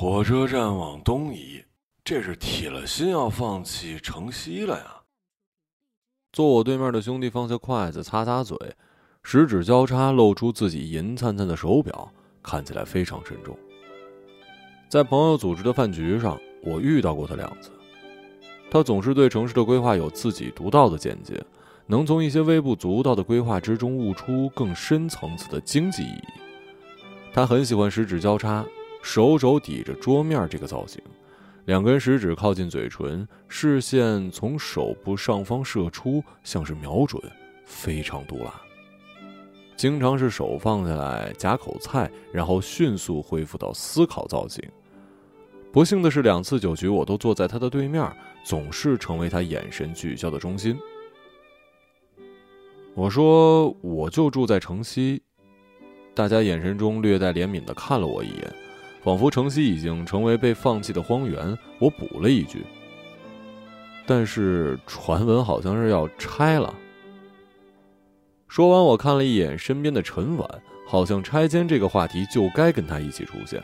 火车站往东移，这是铁了心要放弃城西了呀。坐我对面的兄弟放下筷子，擦擦嘴，食指交叉，露出自己银灿灿的手表，看起来非常慎重。在朋友组织的饭局上，我遇到过他两次。他总是对城市的规划有自己独到的见解，能从一些微不足道的规划之中悟出更深层次的经济意义。他很喜欢食指交叉，手肘抵着桌面这个造型，两根食指靠近嘴唇，视线从手部上方射出，像是瞄准，非常毒辣。经常是手放下来夹口菜，然后迅速恢复到思考造型。不幸的是，两次酒局我都坐在他的对面，总是成为他眼神聚焦的中心。我说我就住在城西，大家眼神中略带怜悯地看了我一眼，仿佛城西已经成为被放弃的荒原。我补了一句，但是传闻好像是要拆了。说完我看了一眼身边的陈婉，好像拆迁这个话题就该跟他一起出现。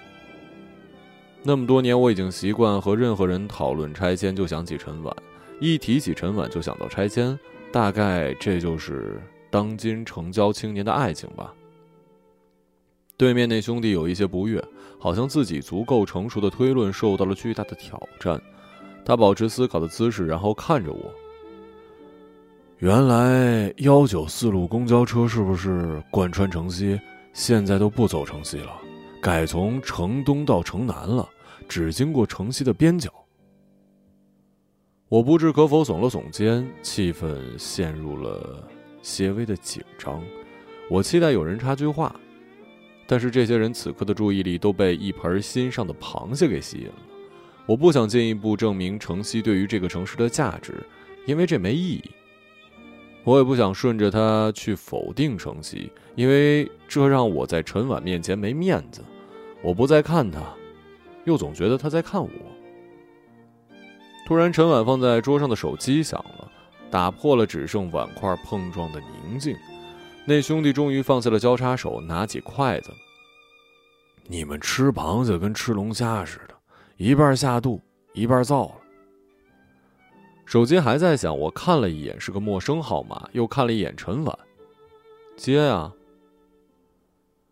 那么多年，我已经习惯和任何人讨论拆迁就想起陈婉，一提起陈婉就想到拆迁，大概这就是当今城郊青年的爱情吧。对面那兄弟有一些不悦，好像自己足够成熟的推论受到了巨大的挑战。他保持思考的姿势，然后看着我。原来194路公交车是不是贯穿城西，现在都不走城西了，改从城东到城南了，只经过城西的边角。我不置可否耸了耸肩，气氛陷入了些微的紧张。我期待有人插句话，但是这些人此刻的注意力都被一盆新上的螃蟹给吸引了。我不想进一步证明城西对于这个城市的价值，因为这没意义。我也不想顺着他去否定城西，因为这让我在陈婉面前没面子。我不再看他，又总觉得他在看我。突然，陈婉放在桌上的手机响了，打破了只剩碗筷碰撞的宁静。那兄弟终于放下了交叉手，拿起筷子。你们吃螃蟹跟吃龙虾似的，一半下肚，一半造了。手机还在响，我看了一眼，是个陌生号码，又看了一眼陈婉，接啊。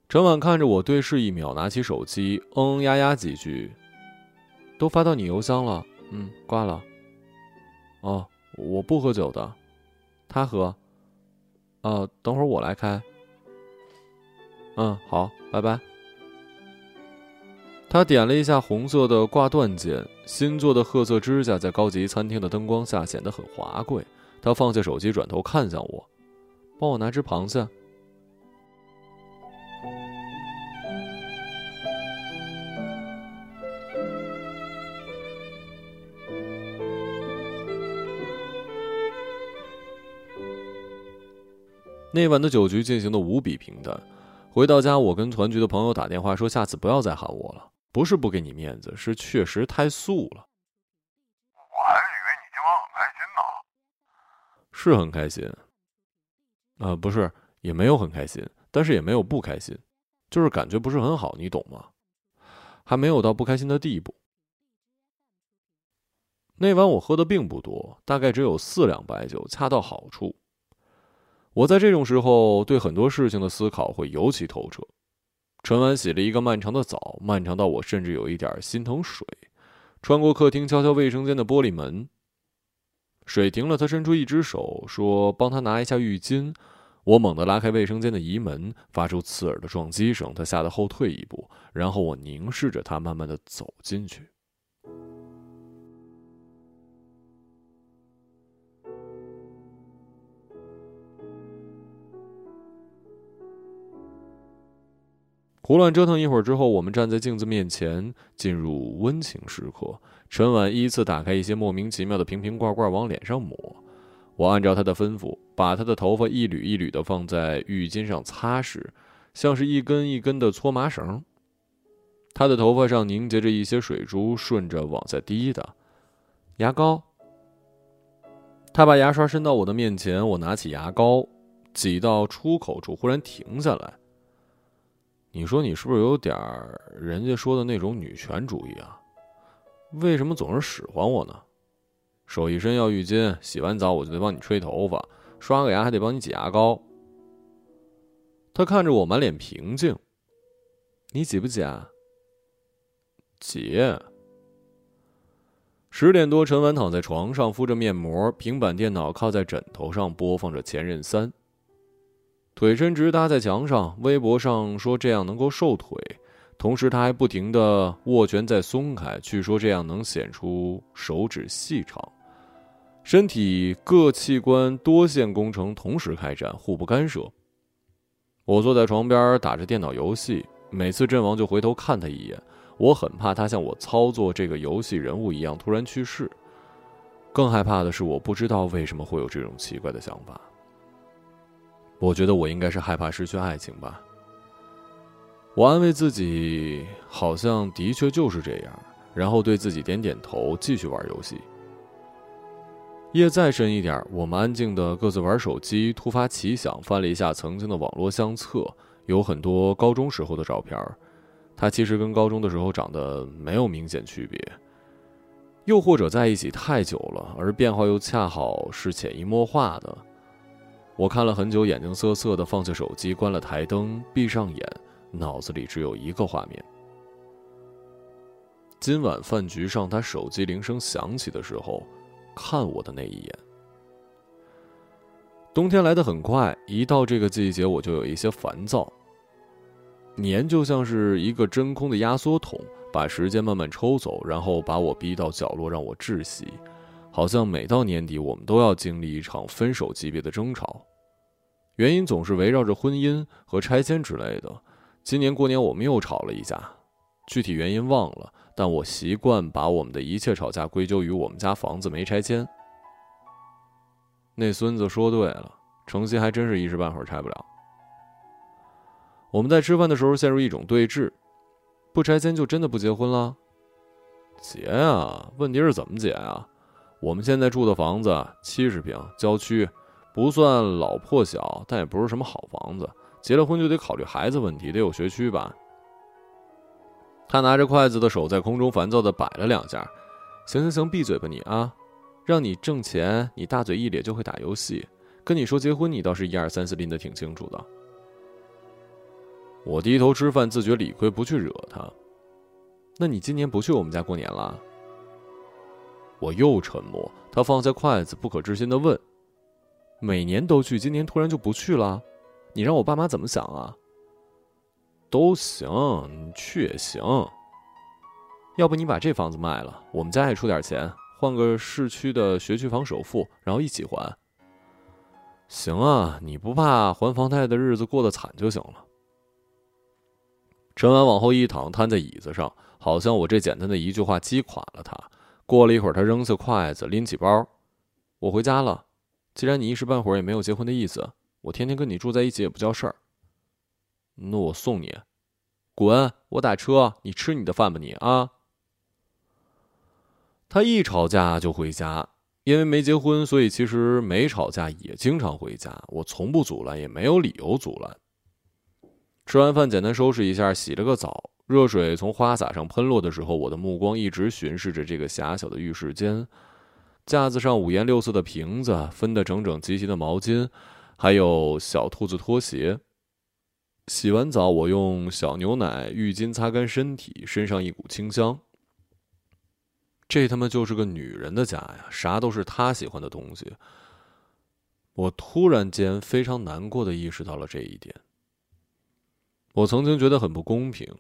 陈婉看着我对视一秒，拿起手机，嗯嗯呀呀几句，都发到你邮箱了。嗯，挂了。哦，我不喝酒的，他喝。哦，等会儿我来开。嗯，好，拜拜。他点了一下红色的挂断键，新做的褐色指甲在高级餐厅的灯光下显得很华贵。他放下手机，转头看向我，帮我拿只螃蟹。那晚的酒局进行得无比平淡。回到家，我跟团局的朋友打电话说，下次不要再喊我了，不是不给你面子，是确实太素了。我还以为你今晚很开心呢。是很开心。不是，也没有很开心，但是也没有不开心，就是感觉不是很好，你懂吗？还没有到不开心的地步。那晚我喝的并不多，大概只有4两白酒，恰到好处。我在这种时候对很多事情的思考会尤其透彻。陈婉洗了一个漫长的澡，漫长到我甚至有一点心疼水。穿过客厅，敲敲卫生间的玻璃门。水停了，他伸出一只手，说帮他拿一下浴巾。我猛地拉开卫生间的移门，发出刺耳的撞击声，他吓得后退一步，然后我凝视着他慢慢地走进去。胡乱折腾一会儿之后，我们站在镜子面前，进入温情时刻。陈婉依次打开一些莫名其妙的瓶瓶罐罐往脸上抹，我按照她的吩咐，把她的头发一缕一缕地放在浴巾上擦拭，像是一根一根的搓麻绳。她的头发上凝结着一些水珠，顺着往下滴答。牙膏。她把牙刷伸到我的面前，我拿起牙膏，挤到出口处，忽然停下来。你说你是不是有点人家说的那种女权主义啊？为什么总是使唤我呢？手一伸要浴巾，洗完澡我就得帮你吹头发，刷个牙还得帮你挤牙膏。他看着我满脸平静。你挤不挤啊？挤。10点多，陈婉躺在床上敷着面膜，平板电脑靠在枕头上播放着《前任3》。腿伸直搭在墙上，微博上说这样能够瘦腿，同时他还不停地握拳再松开，据说这样能显出手指细长。身体各器官多线工程同时开展，互不干涉。我坐在床边打着电脑游戏，每次阵亡就回头看他一眼，我很怕他像我操作这个游戏人物一样突然去世，更害怕的是我不知道为什么会有这种奇怪的想法。我觉得我应该是害怕失去爱情吧。我安慰自己，好像的确就是这样，然后对自己点点头，继续玩游戏。夜再深一点，我们安静的各自玩手机，突发奇想，翻了一下曾经的网络相册，有很多高中时候的照片，他其实跟高中的时候长得没有明显区别。又或者在一起太久了，而变化又恰好是潜移默化的。我看了很久，眼睛涩涩的放下手机，关了台灯，闭上眼，脑子里只有一个画面。今晚饭局上，他手机铃声响起的时候，看我的那一眼。冬天来得很快，一到这个季节我就有一些烦躁。年就像是一个真空的压缩桶，把时间慢慢抽走，然后把我逼到角落，让我窒息。好像每到年底我们都要经历一场分手级别的争吵，原因总是围绕着婚姻和拆迁之类的。今年过年我们又吵了一架，具体原因忘了，但我习惯把我们的一切吵架归咎于我们家房子没拆迁。那孙子说对了，城西还真是一时半会儿拆不了。我们在吃饭的时候陷入一种对峙，不拆迁就真的不结婚了？结啊，问题是怎么结啊？我们现在住的房子70平，郊区，不算老破小，但也不是什么好房子。结了婚就得考虑孩子问题，得有学区吧。他拿着筷子的手在空中烦躁地摆了两下。行行行，闭嘴吧你啊！让你挣钱，你大嘴一咧就会打游戏。跟你说结婚，你倒是1、2、3、4拎得挺清楚的。我低头吃饭，自觉理亏，不去惹他。那你今年不去我们家过年了？我又沉默，他放下筷子，不可置信地问：“每年都去，今年突然就不去了？你让我爸妈怎么想啊？”都行，你去也行。要不你把这房子卖了，我们家也出点钱，换个市区的学区房首付，然后一起还。行啊，你不怕还房贷的日子过得惨就行了。陈婉往后一躺，瘫在椅子上，好像我这简单的一句话击垮了他。过了一会儿，他扔下筷子，拎起包。我回家了，既然你一时半会儿也没有结婚的意思，我天天跟你住在一起也不叫事儿。那我送你。滚，我打车，你吃你的饭吧你啊。他一吵架就回家，因为没结婚，所以其实没吵架也经常回家，我从不阻拦，也没有理由阻拦。吃完饭简单收拾一下，洗了个澡，热水从花洒上喷落的时候，我的目光一直巡视着这个狭小的浴室间。架子上5颜6色的瓶子，分得整整齐齐的毛巾，还有小兔子拖鞋。洗完澡，我用小牛奶浴巾擦干身体，身上一股清香。这他妈就是个女人的家呀，啥都是她喜欢的东西。我突然间非常难过地意识到了这一点。我曾经觉得很不公平，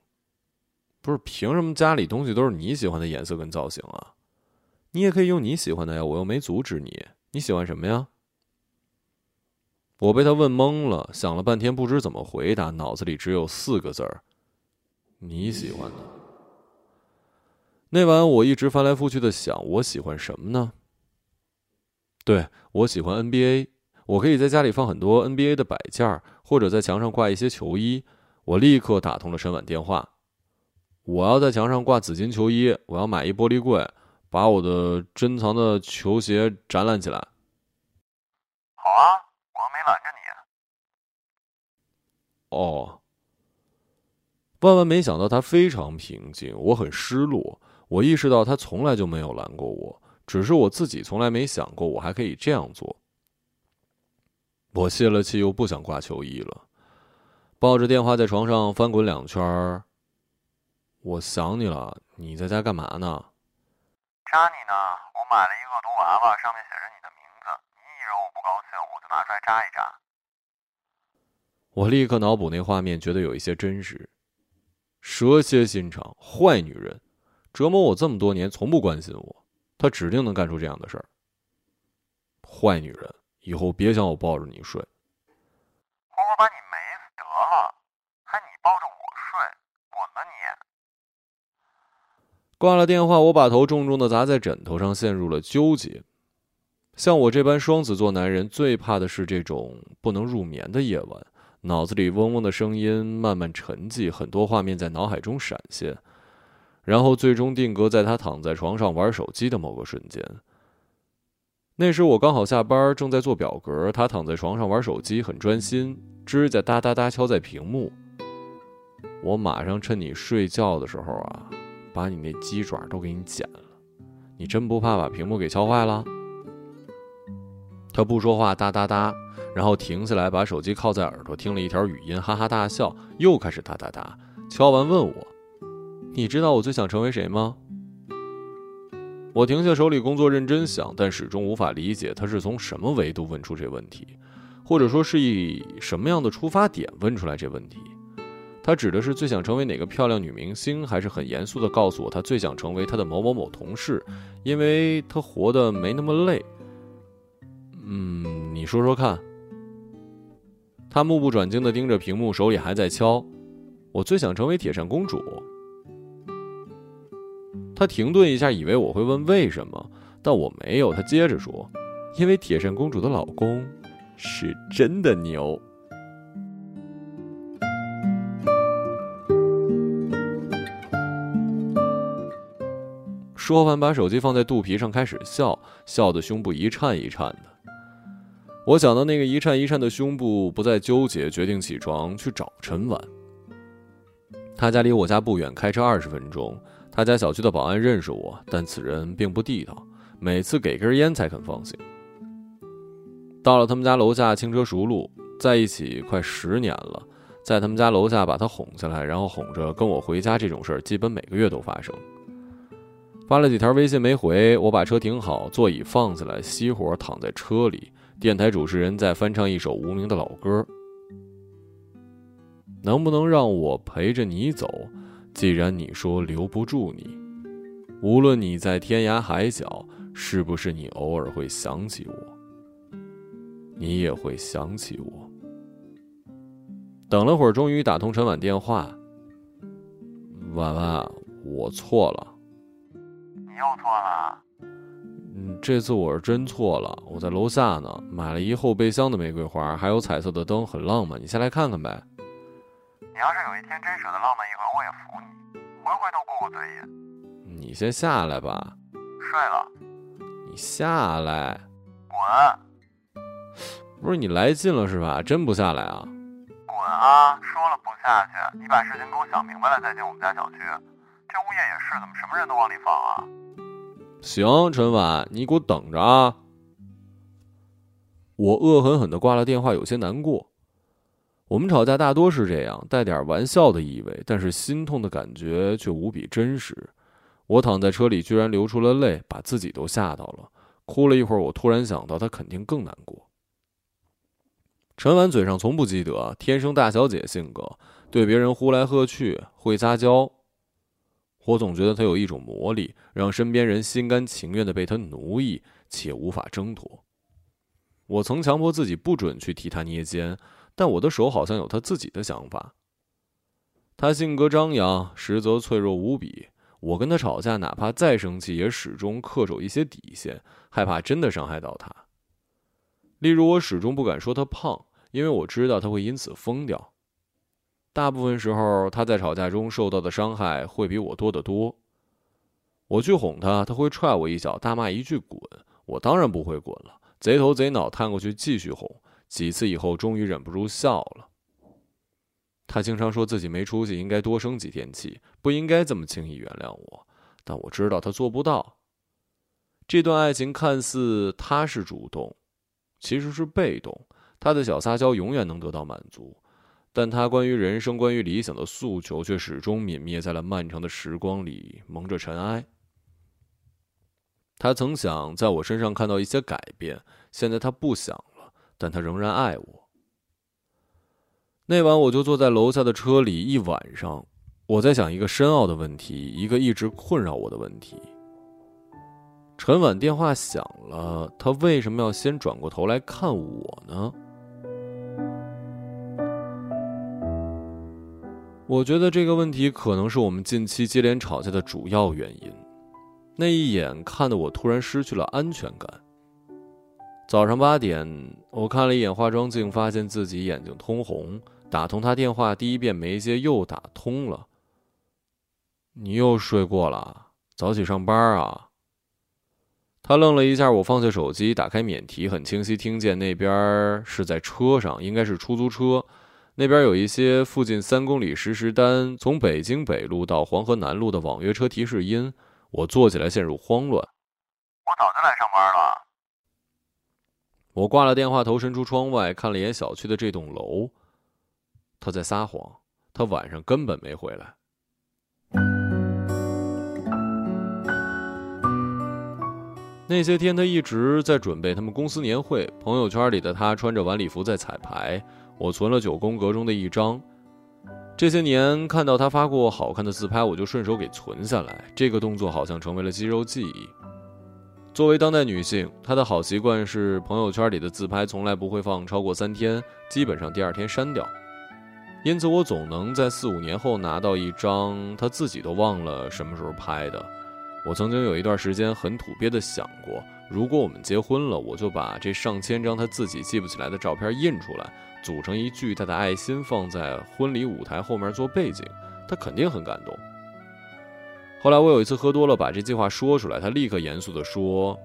不是凭什么家里东西都是你喜欢的颜色跟造型啊？你也可以用你喜欢的呀，我又没阻止你，你喜欢什么呀？我被他问懵了，想了半天不知怎么回答，脑子里只有4个字儿：你喜欢的。那晚我一直翻来覆去的想，我喜欢什么呢？对，我喜欢 NBA， 我可以在家里放很多 NBA 的摆件，或者在墙上挂一些球衣。我立刻打通了陈婉电话。我要在墙上挂紫金球衣，我要买一玻璃柜，把我的珍藏的球鞋展览起来。好啊，我又没拦着你。哦，万万没想到他非常平静，我很失落。我意识到他从来就没有拦过我，只是我自己从来没想过我还可以这样做。我泄了气，又不想挂球衣了，抱着电话在床上翻滚两圈。我想你了，你在家干嘛呢？扎你呢，我买了一个恶毒娃娃，上面写着你的名字，你一惹我不高兴，我就拿出来扎一扎。我立刻脑补那画面，觉得有一些真实。蛇蝎心肠，坏女人，折磨我这么多年，从不关心我，她指定能干出这样的事儿。坏女人，以后别想我抱着你睡。活活把你美死得了，还你抱着我睡，滚吧你！挂了电话，我把头重重的砸在枕头上，陷入了纠结。像我这般双子座男人，最怕的是这种不能入眠的夜晚。脑子里嗡嗡的声音慢慢沉寂，很多画面在脑海中闪现，然后最终定格在他躺在床上玩手机的某个瞬间。那时我刚好下班，正在做表格，他躺在床上玩手机，很专心，指甲哒哒哒敲在屏幕。我马上趁你睡觉的时候啊，把你那鸡爪都给你剪了，你真不怕把屏幕给敲坏了？他不说话，哒哒哒，然后停下来，把手机靠在耳朵听了一条语音，哈哈大笑，又开始哒哒哒敲完，问我：“你知道我最想成为谁吗？”我停下手里工作，认真想，但始终无法理解他是从什么维度问出这问题，或者说是以什么样的出发点问出来这问题。他指的是最想成为哪个漂亮女明星，还是很严肃地告诉我他最想成为他的某某某同事，因为他活得没那么累？你说说看。他目不转睛地盯着屏幕，手里还在敲。我最想成为铁扇公主。他停顿一下，以为我会问为什么，但我没有。他接着说，因为铁扇公主的老公是真的牛。说完，把手机放在肚皮上，开始笑，笑得胸部一颤一颤的。我想到那个一颤一颤的胸部，不再纠结，决定起床去找陈婉。他家离我家不远，开车20分钟。他家小区的保安认识我，但此人并不地道，每次给根烟才肯放行。到了他们家楼下，轻车熟路，在一起快10年了。在他们家楼下把他哄下来，然后哄着跟我回家，这种事儿基本每个月都发生。发了几条微信没回，我把车停好，座椅放下来，熄火，躺在车里。电台主持人在翻唱一首无名的老歌，能不能让我陪着你走，既然你说留不住你，无论你在天涯海角，是不是你偶尔会想起我，你也会想起我。等了会儿，终于打通陈婉电话。婉婉，我错了。你又错了？这次我是真错了，我在楼下呢，买了一后备箱的玫瑰花，还有彩色的灯，很浪漫，你下来看看呗。你要是有一天真舍得浪漫一回，我也服你，回回都过我嘴瘾。你先下来吧。睡了。你下来。滚。不是你来劲了是吧？真不下来啊？滚啊，说了不下去。你把事情给我想明白了再进我们家小区，这物业也是，怎么什么人都往里放啊？行，陈婉，你给我等着啊！我恶狠狠地挂了电话，有些难过。我们吵架大多是这样，带点玩笑的意味，但是心痛的感觉却无比真实。我躺在车里，居然流出了泪，把自己都吓到了。哭了一会儿，我突然想到，她肯定更难过。陈婉嘴上从不积德，天生大小姐性格，对别人呼来喝去，会撒娇。我总觉得他有一种魔力，让身边人心甘情愿地被他奴役，且无法挣脱。我曾强迫自己不准去替他捏肩，但我的手好像有他自己的想法。他性格张扬，实则脆弱无比。我跟他吵架，哪怕再生气，也始终恪守一些底线，害怕真的伤害到他。例如，我始终不敢说他胖，因为我知道他会因此疯掉。大部分时候，他在吵架中受到的伤害会比我多得多。我去哄他，他会踹我一脚，大骂一句滚。我当然不会滚了，贼头贼脑探过去继续哄。几次以后，终于忍不住笑了。他经常说自己没出息，应该多生几天气，不应该这么轻易原谅我，但我知道他做不到。这段爱情看似他是主动，其实是被动，他的小撒娇永远能得到满足，但他关于人生、关于理想的诉求却始终泯灭在了漫长的时光里，蒙着尘埃。他曾想在我身上看到一些改变，现在他不想了，但他仍然爱我。那晚我就坐在楼下的车里一晚上，我在想一个深奥的问题，一个一直困扰我的问题。陈婉电话响了，他为什么要先转过头来看我呢？我觉得这个问题可能是我们近期接连吵架的主要原因。那一眼看得我突然失去了安全感。早上8点，我看了一眼化妆镜，发现自己眼睛通红，打通他电话，第一遍没接，又打通了。你又睡过了？早起上班啊？他愣了一下，我放下手机，打开免提，很清晰听见那边是在车上，应该是出租车。那边有一些附近3公里实时单，从北京北路到黄河南路的网约车提示音。我坐起来陷入慌乱。我早就来上班了。我挂了电话，头伸出窗外，看了眼小区的这栋楼。他在撒谎，他晚上根本没回来。那些天他一直在准备他们公司年会，朋友圈里的他穿着晚礼服在彩排，我存了9宫格中的一张。这些年看到他发过好看的自拍，我就顺手给存下来，这个动作好像成为了肌肉记忆。作为当代女性，她的好习惯是朋友圈里的自拍从来不会放超过3天，基本上第2天删掉，因此我总能在4、5年后拿到一张她自己都忘了什么时候拍的。我曾经有一段时间很土鳖的想过，如果我们结婚了，我就把这上千张他自己记不起来的照片印出来，组成一巨大的爱心，放在婚礼舞台后面做背景，他肯定很感动。后来我有一次喝多了，把这计划说出来，他立刻严肃地说，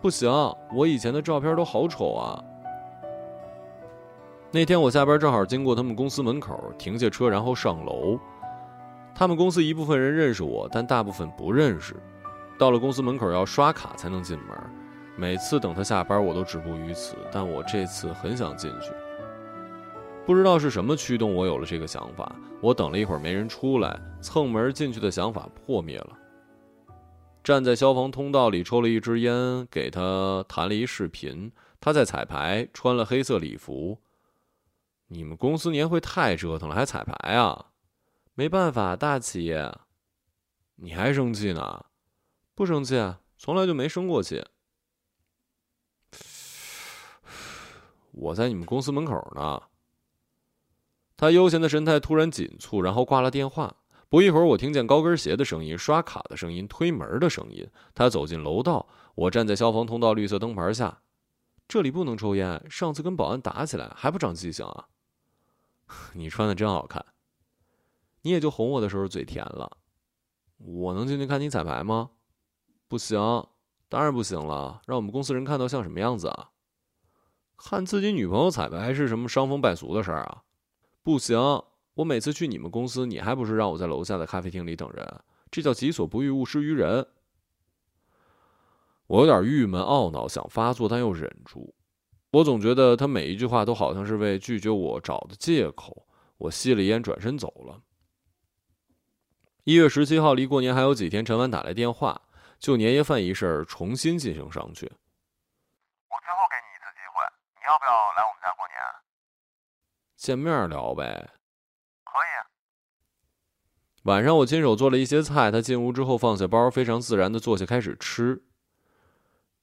不行，我以前的照片都好丑啊。那天我下班正好经过他们公司门口，停下车然后上楼。他们公司一部分人认识我，但大部分不认识。到了公司门口要刷卡才能进门，每次等他下班我都止步于此，但我这次很想进去。不知道是什么驱动我有了这个想法，我等了一会儿没人出来，蹭门进去的想法破灭了。站在消防通道里抽了一支烟，给他弹了一视频，他在彩排，穿了黑色礼服。你们公司年会太折腾了，还彩排啊？没办法，大企业。你还生气呢？不生气啊，从来就没生过气。我在你们公司门口呢。他悠闲的神态突然紧促，然后挂了电话。不一会儿我听见高跟鞋的声音，刷卡的声音，推门的声音。他走进楼道，我站在消防通道绿色灯牌下。这里不能抽烟，上次跟保安打起来还不长记性啊。你穿的真好看。你也就哄我的时候嘴甜了。我能进去看你彩排吗？不行，当然不行了，让我们公司人看到像什么样子啊？看自己女朋友彩排还是什么伤风败俗的事儿啊？不行，我每次去你们公司，你还不是让我在楼下的咖啡厅里等人，这叫己所不欲，勿施于人。我有点郁闷懊恼，想发作但又忍住。我总觉得他每一句话都好像是为拒绝我找的借口。我吸了烟，转身走了。1月17号离过年还有几天，陈婉打来电话，就年夜饭一事重新进行商榷。我最后给你一次机会，你要不要来我们家过年？见面聊呗。可以。晚上我亲手做了一些菜，他进屋之后放下包，非常自然地坐下开始吃。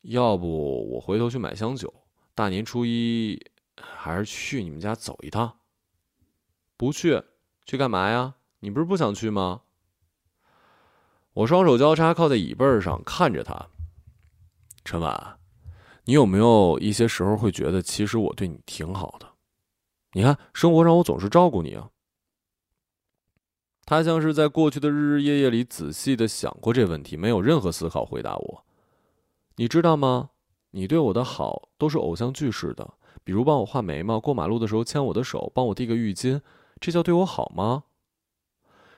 要不我回头去买箱酒，大年初一还是去你们家走一趟。不去？去干嘛呀？你不是不想去吗？我双手交叉靠在椅背上看着他。陈婉，你有没有一些时候会觉得其实我对你挺好的？你看生活让我总是照顾你啊。他像是在过去的日日夜夜里仔细地想过这问题，没有任何思考回答我。你知道吗，你对我的好都是偶像剧式的，比如帮我画眉毛，过马路的时候牵我的手，帮我递个浴巾，这叫对我好吗？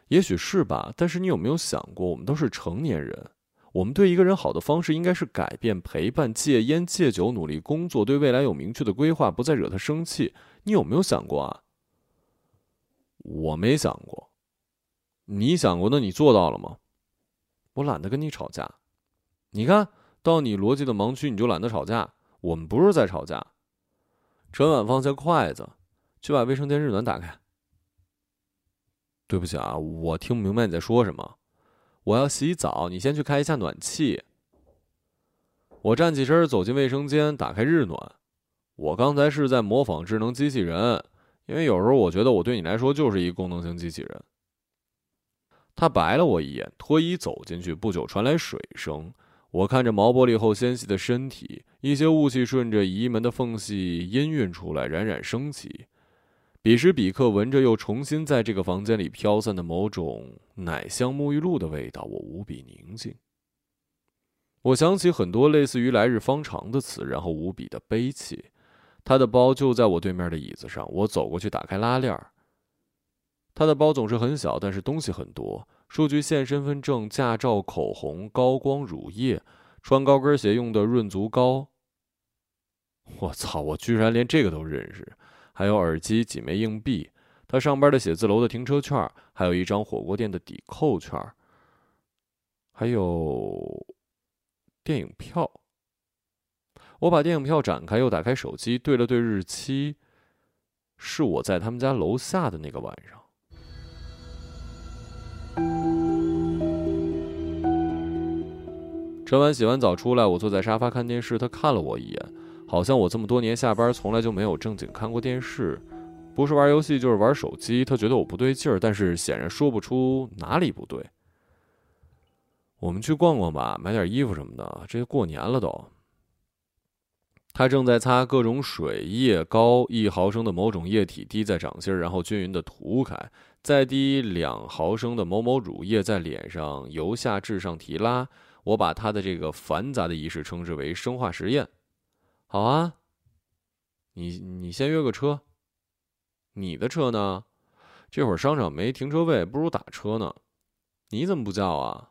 也许是吧，但是你有没有想过，我们都是成年人，我们对一个人好的方式应该是改变、陪伴、戒烟、戒酒、努力工作，对未来有明确的规划，不再惹他生气。你有没有想过啊？我没想过。你想过，那你做到了吗？我懒得跟你吵架。你看到你逻辑的盲区，你就懒得吵架。我们不是在吵架。陈婉放下筷子，去把卫生间日暖打开。对不起啊，我听不明白你在说什么。我要洗澡，你先去开一下暖气。我站起身走进卫生间，打开日暖。我刚才是在模仿智能机器人，因为有时候我觉得我对你来说就是一功能性机器人。他白了我一眼，脱衣走进去。不久传来水声，我看着毛玻璃后纤细的身体，一些雾气顺着移门的缝隙氤氲出来，冉冉升起。彼时彼刻，闻着又重新在这个房间里飘散的某种奶香沐浴露的味道，我无比宁静。我想起很多类似于来日方长的词，然后无比的悲戚。他的包就在我对面的椅子上，我走过去打开拉链。他的包总是很小，但是东西很多，数据线、身份证、驾照、口红、高光、乳液，穿高跟鞋用的润足膏。我操，我居然连这个都认识。还有耳机、几枚硬币，他上班的写字楼的停车券，还有一张火锅店的抵扣券，还有电影票。我把电影票展开，又打开手机，对了对日期，是我在他们家楼下的那个晚上。陈婉洗完澡出来，我坐在沙发看电视，他看了我一眼。好像我这么多年下班从来就没有正经看过电视，不是玩游戏就是玩手机。他觉得我不对劲儿，但是显然说不出哪里不对。我们去逛逛吧，买点衣服什么的，这过年了都。他正在擦各种水液，高1毫升的某种液体滴在掌心，然后均匀的涂开，再滴2毫升的某某乳液在脸上，由下至上提拉。我把他的这个繁杂的仪式称之为生化实验。好啊，你先约个车。你的车呢？这会儿商场没停车位，不如打车呢。你怎么不叫啊？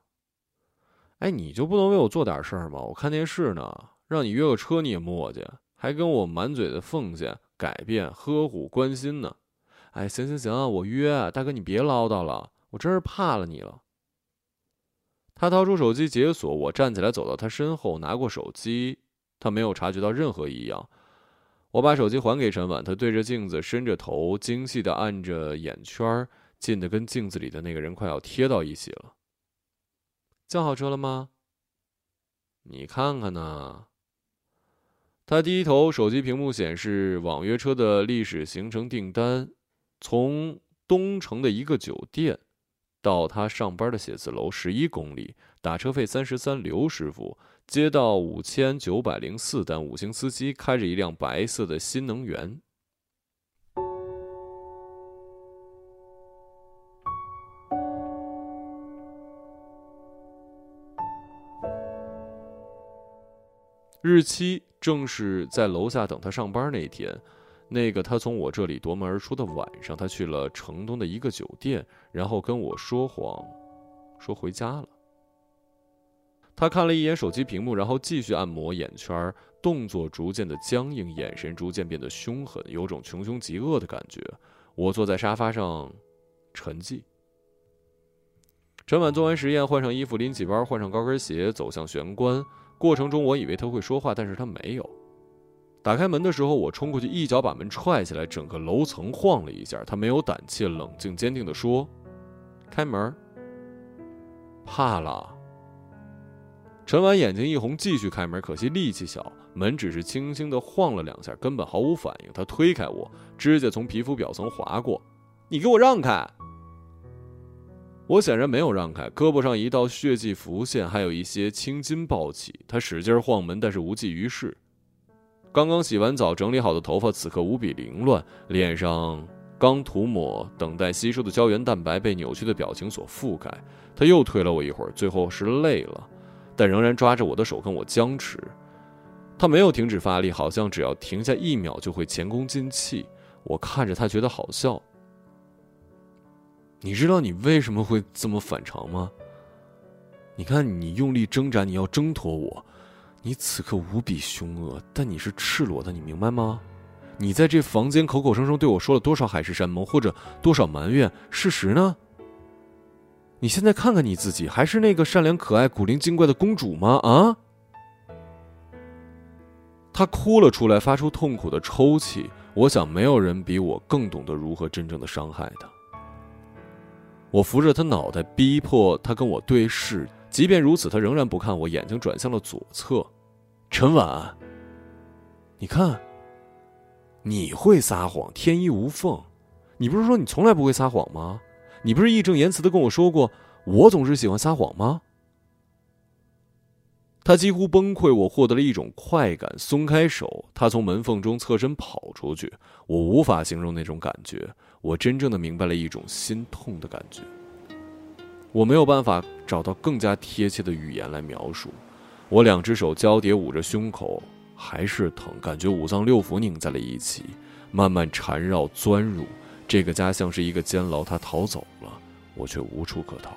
哎，你就不能为我做点事儿吗？我看电视呢，让你约个车你也磨叽，还跟我满嘴的奉献、改变、呵护、关心呢。哎，行，我约。大哥，你别唠叨了，我真是怕了你了。他掏出手机解锁，我站起来走到他身后，拿过手机。他没有察觉到任何异样。我把手机还给陈婉，他对着镜子伸着头，精细地按着眼圈，近得跟镜子里的那个人快要贴到一起了。叫好车了吗？你看看呢。他低头，手机屏幕显示网约车的历史行程订单，从东城的一个酒店到他上班的写字楼11公里，打车费33，刘师傅街道5904单，5星司机，开着一辆白色的新能源。日期正是在楼下等他上班那天，那个他从我这里夺门而出的晚上。他去了城东的一个酒店，然后跟我说谎，说回家了。他看了一眼手机屏幕，然后继续按摩眼圈，动作逐渐的僵硬，眼神逐渐变得凶狠，有种穷凶极恶的感觉。我坐在沙发上沉寂。陈婉做完实验，换上衣服，拎起包，换上高跟鞋，走向玄关。过程中我以为他会说话，但是他没有。打开门的时候，我冲过去一脚把门踹起来，整个楼层晃了一下。他没有胆怯，冷静坚定地说：“开门。”怕了。陈婉眼睛一红，继续开门，可惜力气小，门只是轻轻地晃了2下，根本毫无反应。他推开我，指甲从皮肤表层划过。你给我让开！我显然没有让开，胳膊上一道血迹浮现，还有一些青筋暴起。他使劲晃门，但是无济于事。刚刚洗完澡，整理好的头发此刻无比凌乱，脸上刚涂抹等待吸收的胶原蛋白被扭曲的表情所覆盖。他又推了我一会儿，最后是累了，但仍然抓着我的手跟我僵持。他没有停止发力，好像只要停下1秒就会前功尽弃。我看着他觉得好笑。你知道你为什么会这么反常吗？你看你用力挣扎，你要挣脱我，你此刻无比凶恶，但你是赤裸的，你明白吗？你在这房间口口声声对我说了多少海誓山盟，或者多少埋怨，事实呢？你现在看看你自己，还是那个善良可爱古灵精怪的公主吗？啊！她哭了出来，发出痛苦的抽泣。我想没有人比我更懂得如何真正的伤害她。我扶着她脑袋，逼迫她跟我对视。即便如此，她仍然不看我，眼睛转向了左侧。陈婉，你看，你会撒谎，天衣无缝。你不是说你从来不会撒谎吗？你不是义正言辞地跟我说过，我总是喜欢撒谎吗？他几乎崩溃，我获得了一种快感，松开手，他从门缝中侧身跑出去，我无法形容那种感觉，我真正的明白了一种心痛的感觉。我没有办法找到更加贴切的语言来描述，我两只手交叠捂着胸口，还是疼，感觉五脏六腑拧在了一起，慢慢缠绕钻入。这个家像是一个监牢，他逃走了，我却无处可逃。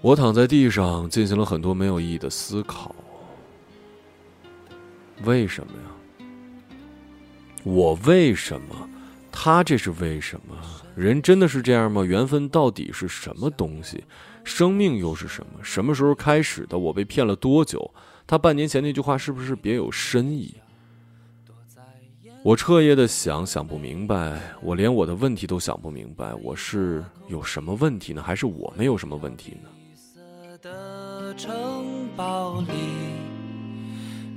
我躺在地上，进行了很多没有意义的思考。为什么呀？我为什么？他这是为什么？人真的是这样吗？缘分到底是什么东西？生命又是什么？什么时候开始的？我被骗了多久？他半年前那句话是不是别有深意？我彻夜的想不明白，我连我的问题都想不明白，我是有什么问题呢？还是我没有什么问题呢？绿色的城堡里，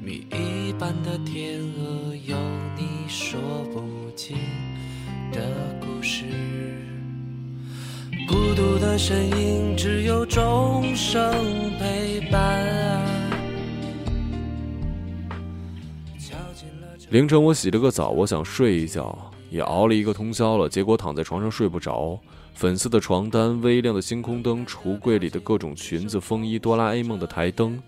谜一般的天鹅，有你说不尽的故事，孤独的身影，只有钟声陪伴。凌晨我洗了个澡，我想睡一觉，也熬了一个通宵了，结果躺在床上睡不着。粉色的床单，微亮的星空灯，橱柜里的各种裙子、风衣，哆啦 A 梦的台灯。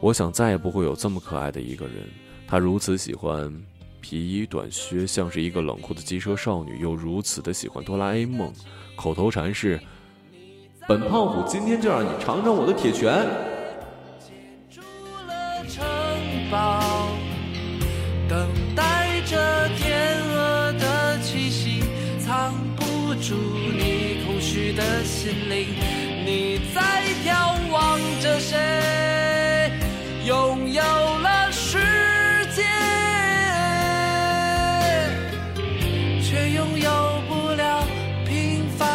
我想再也不会有这么可爱的一个人，她如此喜欢皮衣短靴，像是一个冷酷的机车少女，又如此的喜欢哆啦 A 梦，口头禅是本胖虎今天就让你尝尝我的铁拳。等待着天鹅的气息，藏不住你空虚的心灵，你在眺望着谁拥有了世界，却拥有不了平凡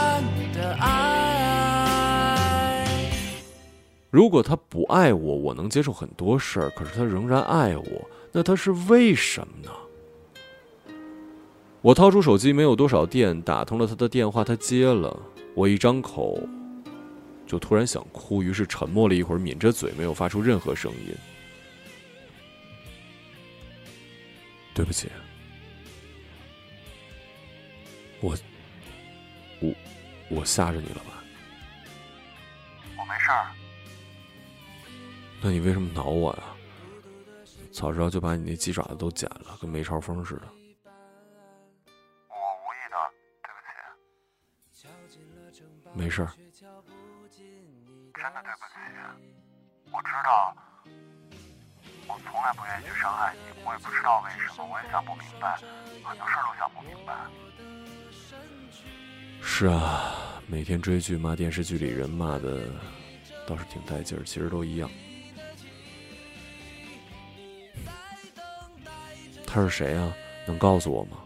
的爱。如果他不爱我，我能接受很多事儿，可是他仍然爱我，那他是为什么呢？我掏出手机，没有多少电，打通了他的电话，他接了。我一张口就突然想哭，于是沉默了一会儿，抿着嘴，没有发出任何声音。对不起，我吓着你了吧？我没事儿。那你为什么挠我呀？早知道就把你那鸡爪子都剪了，跟梅超风似的。我无意的，对不起。没事，真的对不起。我知道，我从来不愿意去伤害你，我也不知道为什么，我也想不明白，很多事都想不明白。是啊，每天追剧骂电视剧里人骂的倒是挺带劲儿，其实都一样。他是谁啊？能告诉我吗？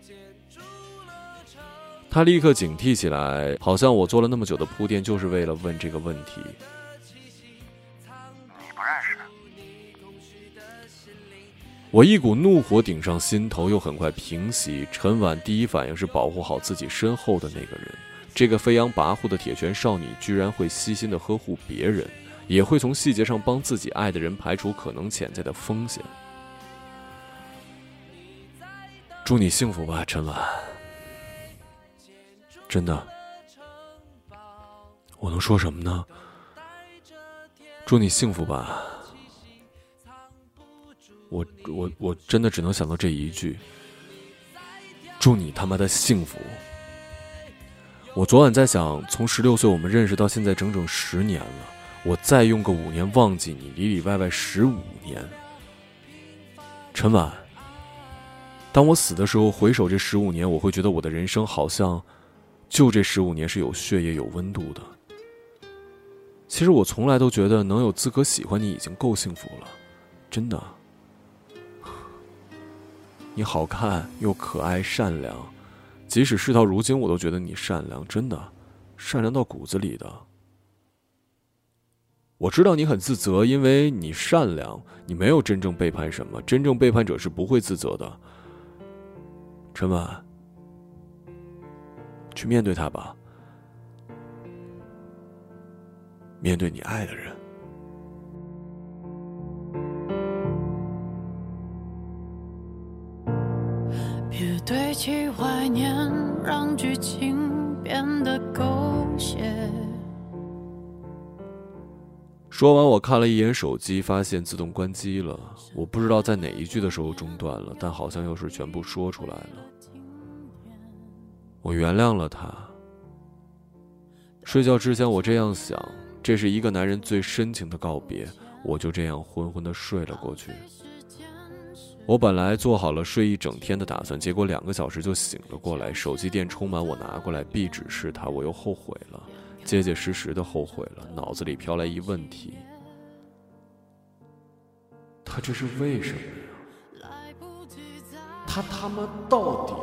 他立刻警惕起来，好像我做了那么久的铺垫，就是为了问这个问题。你不认识？我一股怒火顶上心头，又很快平息。陈婉第一反应是保护好自己身后的那个人，这个飞扬跋扈的铁拳少女居然会悉心的呵护别人，也会从细节上帮自己爱的人排除可能潜在的风险。祝你幸福吧，陈婉。真的，我能说什么呢？祝你幸福吧。我真的只能想到这一句，祝你他妈的幸福。我昨晚在想，从16岁我们认识到现在整整10年了，我再用个5年忘记你，里里外外15年。陈婉，当我死的时候回首这15年，我会觉得我的人生好像就这15年是有血液有温度的。其实我从来都觉得能有资格喜欢你已经够幸福了，真的。你好看又可爱善良，即使事到如今我都觉得你善良，真的善良到骨子里的。我知道你很自责，因为你善良，你没有真正背叛什么，真正背叛者是不会自责的。陈婉，去面对他吧，面对你爱的人。别堆砌怀念，让剧情变得狗血。说完我看了一眼手机，发现自动关机了。我不知道在哪一句的时候中断了，但好像又是全部说出来了。我原谅了他。睡觉之前我这样想，这是一个男人最深情的告别，我就这样昏昏地睡了过去。我本来做好了睡一整天的打算，结果2个小时就醒了过来，手机电充满，我拿过来，壁纸是他，我又后悔了，结结实实的后悔了。脑子里飘来一问题，他这是为什么呀？他妈到底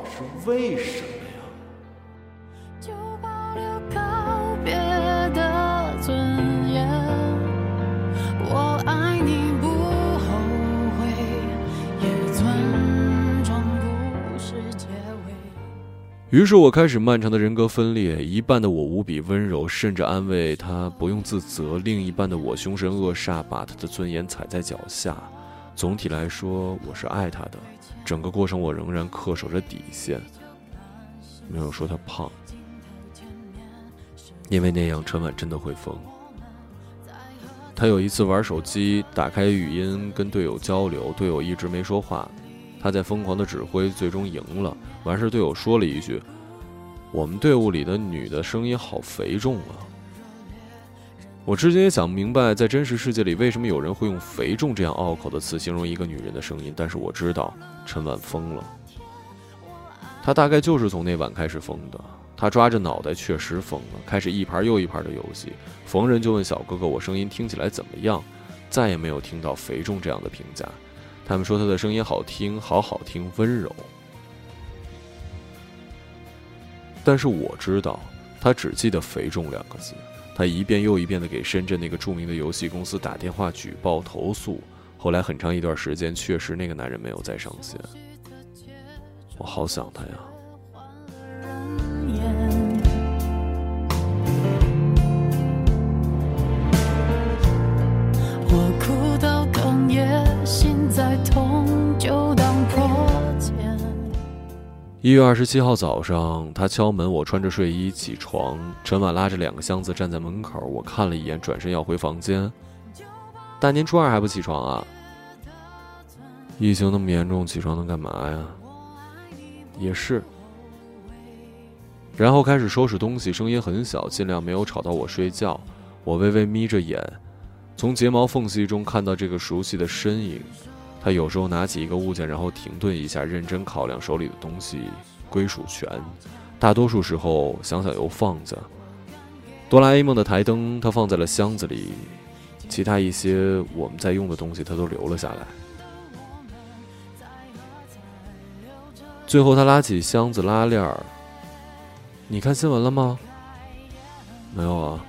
是为什么呀？就保留告别的尊严，我爱你不后悔，也尊重不是结尾。于是我开始漫长的人格分裂，一半的我无比温柔，甚至安慰他不用自责，另一半的我凶神恶煞，把他的尊严踩在脚下。总体来说我是爱他的，整个过程我仍然恪守着底线，没有说他胖，因为那样陈婉真的会疯。他有一次玩手机，打开语音跟队友交流，队友一直没说话，他在疯狂的指挥，最终赢了。完事队友说了一句，我们队伍里的女的声音好肥重啊。我至今也想不明白，在真实世界里为什么有人会用肥重这样拗口的词形容一个女人的声音，但是我知道陈婉疯了。他大概就是从那晚开始疯的。他抓着脑袋确实疯了，开始一盘又一盘的游戏，逢人就问小哥哥我声音听起来怎么样，再也没有听到肥重这样的评价，他们说他的声音好听，好听，温柔。但是我知道他只记得肥重2个字。他一遍又一遍的给深圳那个著名的游戏公司打电话举报投诉，后来很长一段时间确实那个男人没有再上线。我好想他呀。我哭到哽咽，心再痛就当破茧。1月27号早上，他敲门，我穿着睡衣起床。陈婉拉着2个箱子站在门口，我看了一眼，转身要回房间。大年初2还不起床啊？疫情那么严重，起床能干嘛呀？也是。然后开始收拾东西，声音很小，尽量没有吵到我睡觉。我微微眯着眼，从睫毛缝隙中看到这个熟悉的身影。他有时候拿起一个物件，然后停顿一下，认真考量手里的东西归属权，大多数时候想想又放下。哆啦 A 梦的台灯他放在了箱子里，其他一些我们在用的东西他都留了下来。最后他拉起箱子拉链儿，你看新闻了吗？没有啊。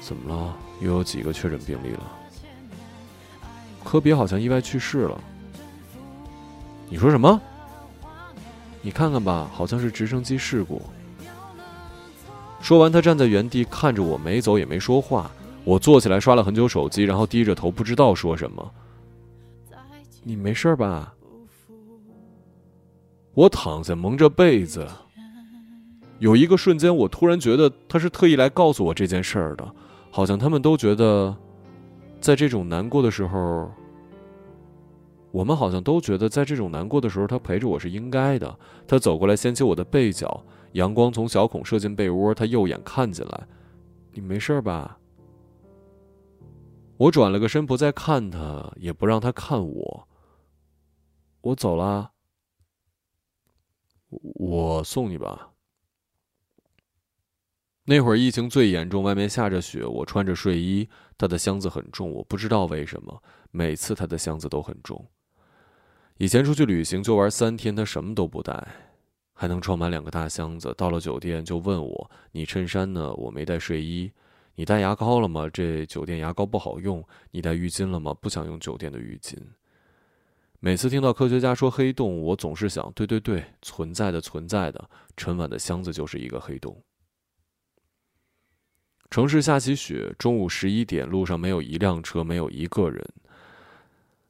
怎么了？又有几个确诊病例了？科比好像意外去世了。你说什么？你看看吧，好像是直升机事故。说完他站在原地看着我，没走也没说话。我坐起来刷了很久手机，然后低着头不知道说什么。你没事吧？我躺下蒙着被子，有一个瞬间我突然觉得他是特意来告诉我这件事儿的，好像他们都觉得在这种难过的时候，我们好像都觉得在这种难过的时候他陪着我是应该的。他走过来掀起我的被角，阳光从小孔射进被窝，他右眼看进来。你没事吧？我转了个身，不再看他，也不让他看我。我走了，我送你吧。那会儿疫情最严重，外面下着雪，我穿着睡衣，他的箱子很重，我不知道为什么，每次他的箱子都很重。以前出去旅行就玩3天，他什么都不带，还能装满2个大箱子。到了酒店就问我，你衬衫呢？我没带睡衣。你带牙膏了吗？这酒店牙膏不好用。你带浴巾了吗？不想用酒店的浴巾。每次听到科学家说黑洞，我总是想，对，存在的，陈晚的箱子就是一个黑洞。城市下起雪，中午11点，路上没有一辆车，没有一个人。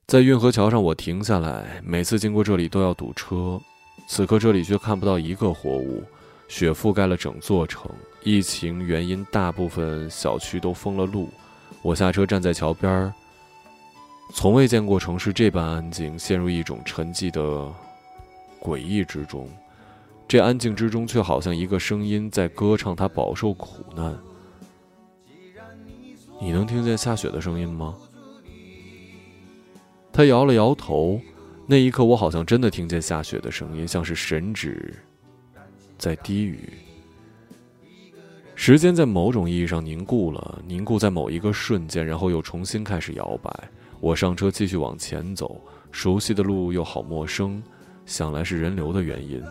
在运河桥上，我停下来，每次经过这里都要堵车。此刻这里却看不到一个活物，雪覆盖了整座城。疫情原因，大部分小区都封了路。我下车站在桥边，从未见过城市这般安静，陷入一种沉寂的诡异之中。这安静之中，却好像一个声音在歌唱他饱受苦难。你能听见下雪的声音吗？他摇了摇头。那一刻，我好像真的听见下雪的声音，像是神指在低语。时间在某种意义上凝固了，凝固在某一个瞬间，然后又重新开始摇摆。我上车继续往前走，熟悉的路又好陌生，想来是人流的原因。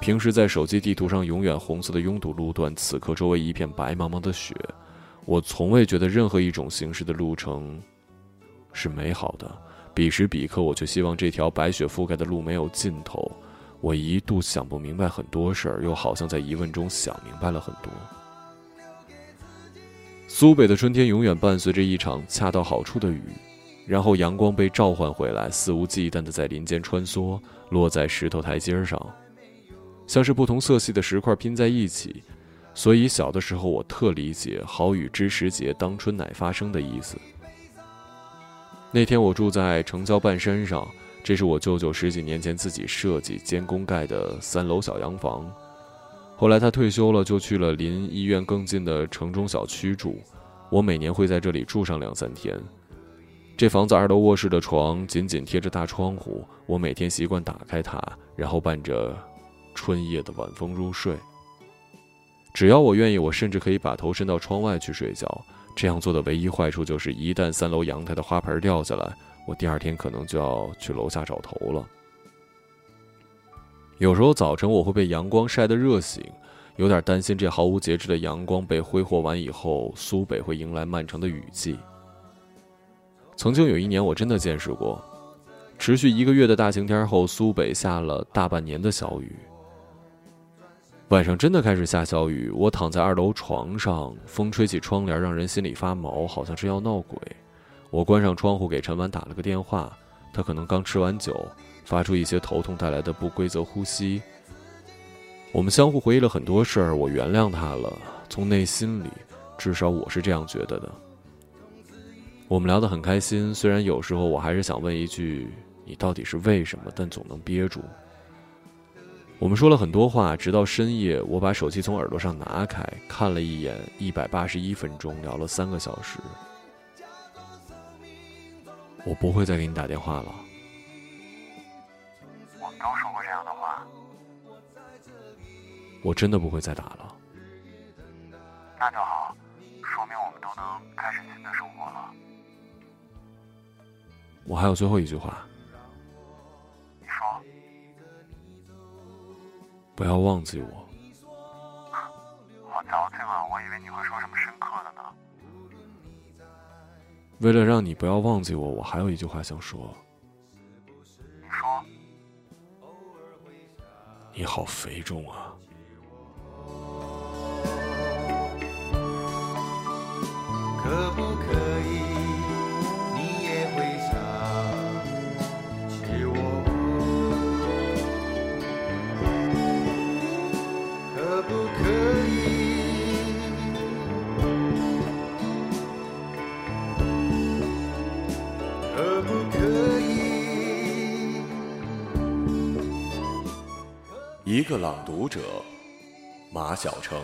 平时在手机地图上永远红色的拥堵路段，此刻周围一片白茫茫的雪。我从未觉得任何一种形式的路程是美好的，彼时彼刻我却希望这条白雪覆盖的路没有尽头。我一度想不明白很多事儿，又好像在疑问中想明白了很多。苏北的春天永远伴随着一场恰到好处的雨，然后阳光被召唤回来，肆无忌惮地在林间穿梭，落在石头台阶上，像是不同色系的石块拼在一起。所以小的时候我特理解好雨知时节，当春乃发生的意思。那天我住在城郊半山上，这是我舅舅10几年前自己设计监工盖的3楼小洋房。后来他退休了，就去了临医院更近的城中小区住。我每年会在这里住上2-3天。这房子2楼卧室的床紧紧贴着大窗户，我每天习惯打开它，然后伴着春夜的晚风入睡。只要我愿意，我甚至可以把头伸到窗外去睡觉。这样做的唯一坏处就是，一旦3楼阳台的花盆掉下来，我第2天可能就要去楼下找头了。有时候早晨我会被阳光晒得热醒，有点担心这毫无节制的阳光被挥霍完以后，苏北会迎来漫长的雨季。曾经有一年我真的见识过，持续1个月的大晴天后，苏北下了大半年的小雨。晚上真的开始下小雨，我躺在2楼床上，风吹起窗帘，让人心里发毛，好像是要闹鬼。我关上窗户，给陈婉打了个电话，她可能刚吃完酒，发出一些头痛带来的不规则呼吸。我们相互回忆了很多事儿，我原谅她了，从内心里，至少我是这样觉得的。我们聊得很开心，虽然有时候我还是想问一句，你到底是为什么，但总能憋住。我们说了很多话，直到深夜，我把手机从耳朵上拿开，看了一眼，181分钟，聊了3个小时。我不会再给你打电话了。我们都说过这样的话。我真的不会再打了。那就好，说明我们都能开始新的生活了。我还有最后一句话。你说。不要忘记我。我早醉了，我以为你会说什么深刻的呢。为了让你不要忘记我，我还有一句话想说。你说。你好肥重啊。可不可以你也会想起我？可不可以可不可以。一个朗读者，马晓成。